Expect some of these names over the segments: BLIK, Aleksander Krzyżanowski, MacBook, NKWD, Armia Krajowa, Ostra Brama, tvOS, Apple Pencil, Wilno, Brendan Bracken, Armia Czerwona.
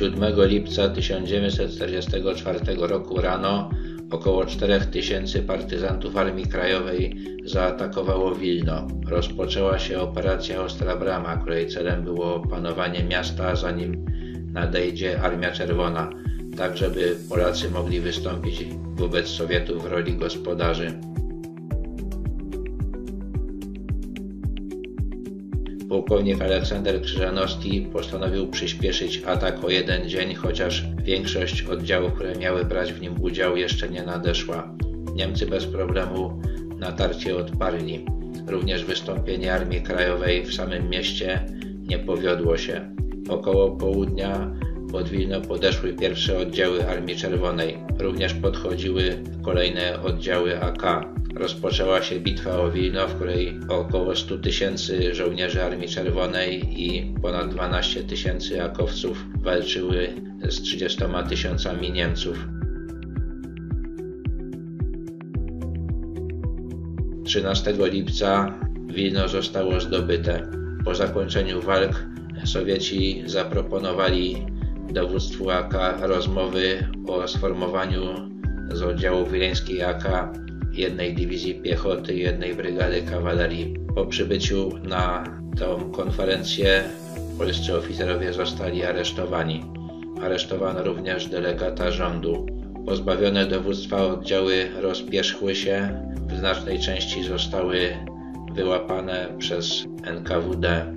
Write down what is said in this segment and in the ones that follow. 7 lipca 1944 roku rano około 4000 partyzantów Armii Krajowej zaatakowało Wilno. Rozpoczęła się operacja Ostra Brama, której celem było panowanie miasta, zanim nadejdzie Armia Czerwona, tak żeby Polacy mogli wystąpić wobec Sowietów w roli gospodarzy. Pułkownik Aleksander Krzyżanowski postanowił przyspieszyć atak o jeden dzień, chociaż większość oddziałów, które miały brać w nim udział, jeszcze nie nadeszła. Niemcy bez problemu natarcie odparli. Również wystąpienie Armii Krajowej w samym mieście nie powiodło się. Około południa pod Wilno podeszły pierwsze oddziały Armii Czerwonej. Również podchodziły kolejne oddziały AK. Rozpoczęła się bitwa o Wilno, w której około 100 000 żołnierzy Armii Czerwonej i ponad 12 000 akowców walczyły z 30 000 Niemców. 13 lipca Wilno zostało zdobyte. Po zakończeniu walk Sowieci zaproponowali dowództwu AK rozmowy o sformowaniu z oddziału wileńskiej AK jednej dywizji piechoty i jednej brygady kawalerii. Po przybyciu na tę konferencję polscy oficerowie zostali aresztowani. Aresztowano również delegata rządu. Pozbawione dowództwa oddziały rozpierzchły się, w znacznej części zostały wyłapane przez NKWD.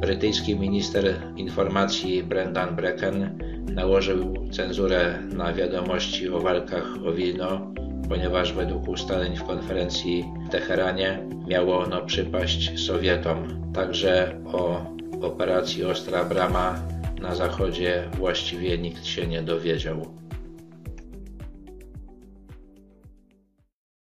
Brytyjski minister informacji Brendan Bracken nałożył cenzurę na wiadomości o walkach o Wilno, ponieważ według ustaleń w konferencji w Teheranie miało ono przypaść Sowietom. Także o operacji Ostra Brama na zachodzie właściwie nikt się nie dowiedział.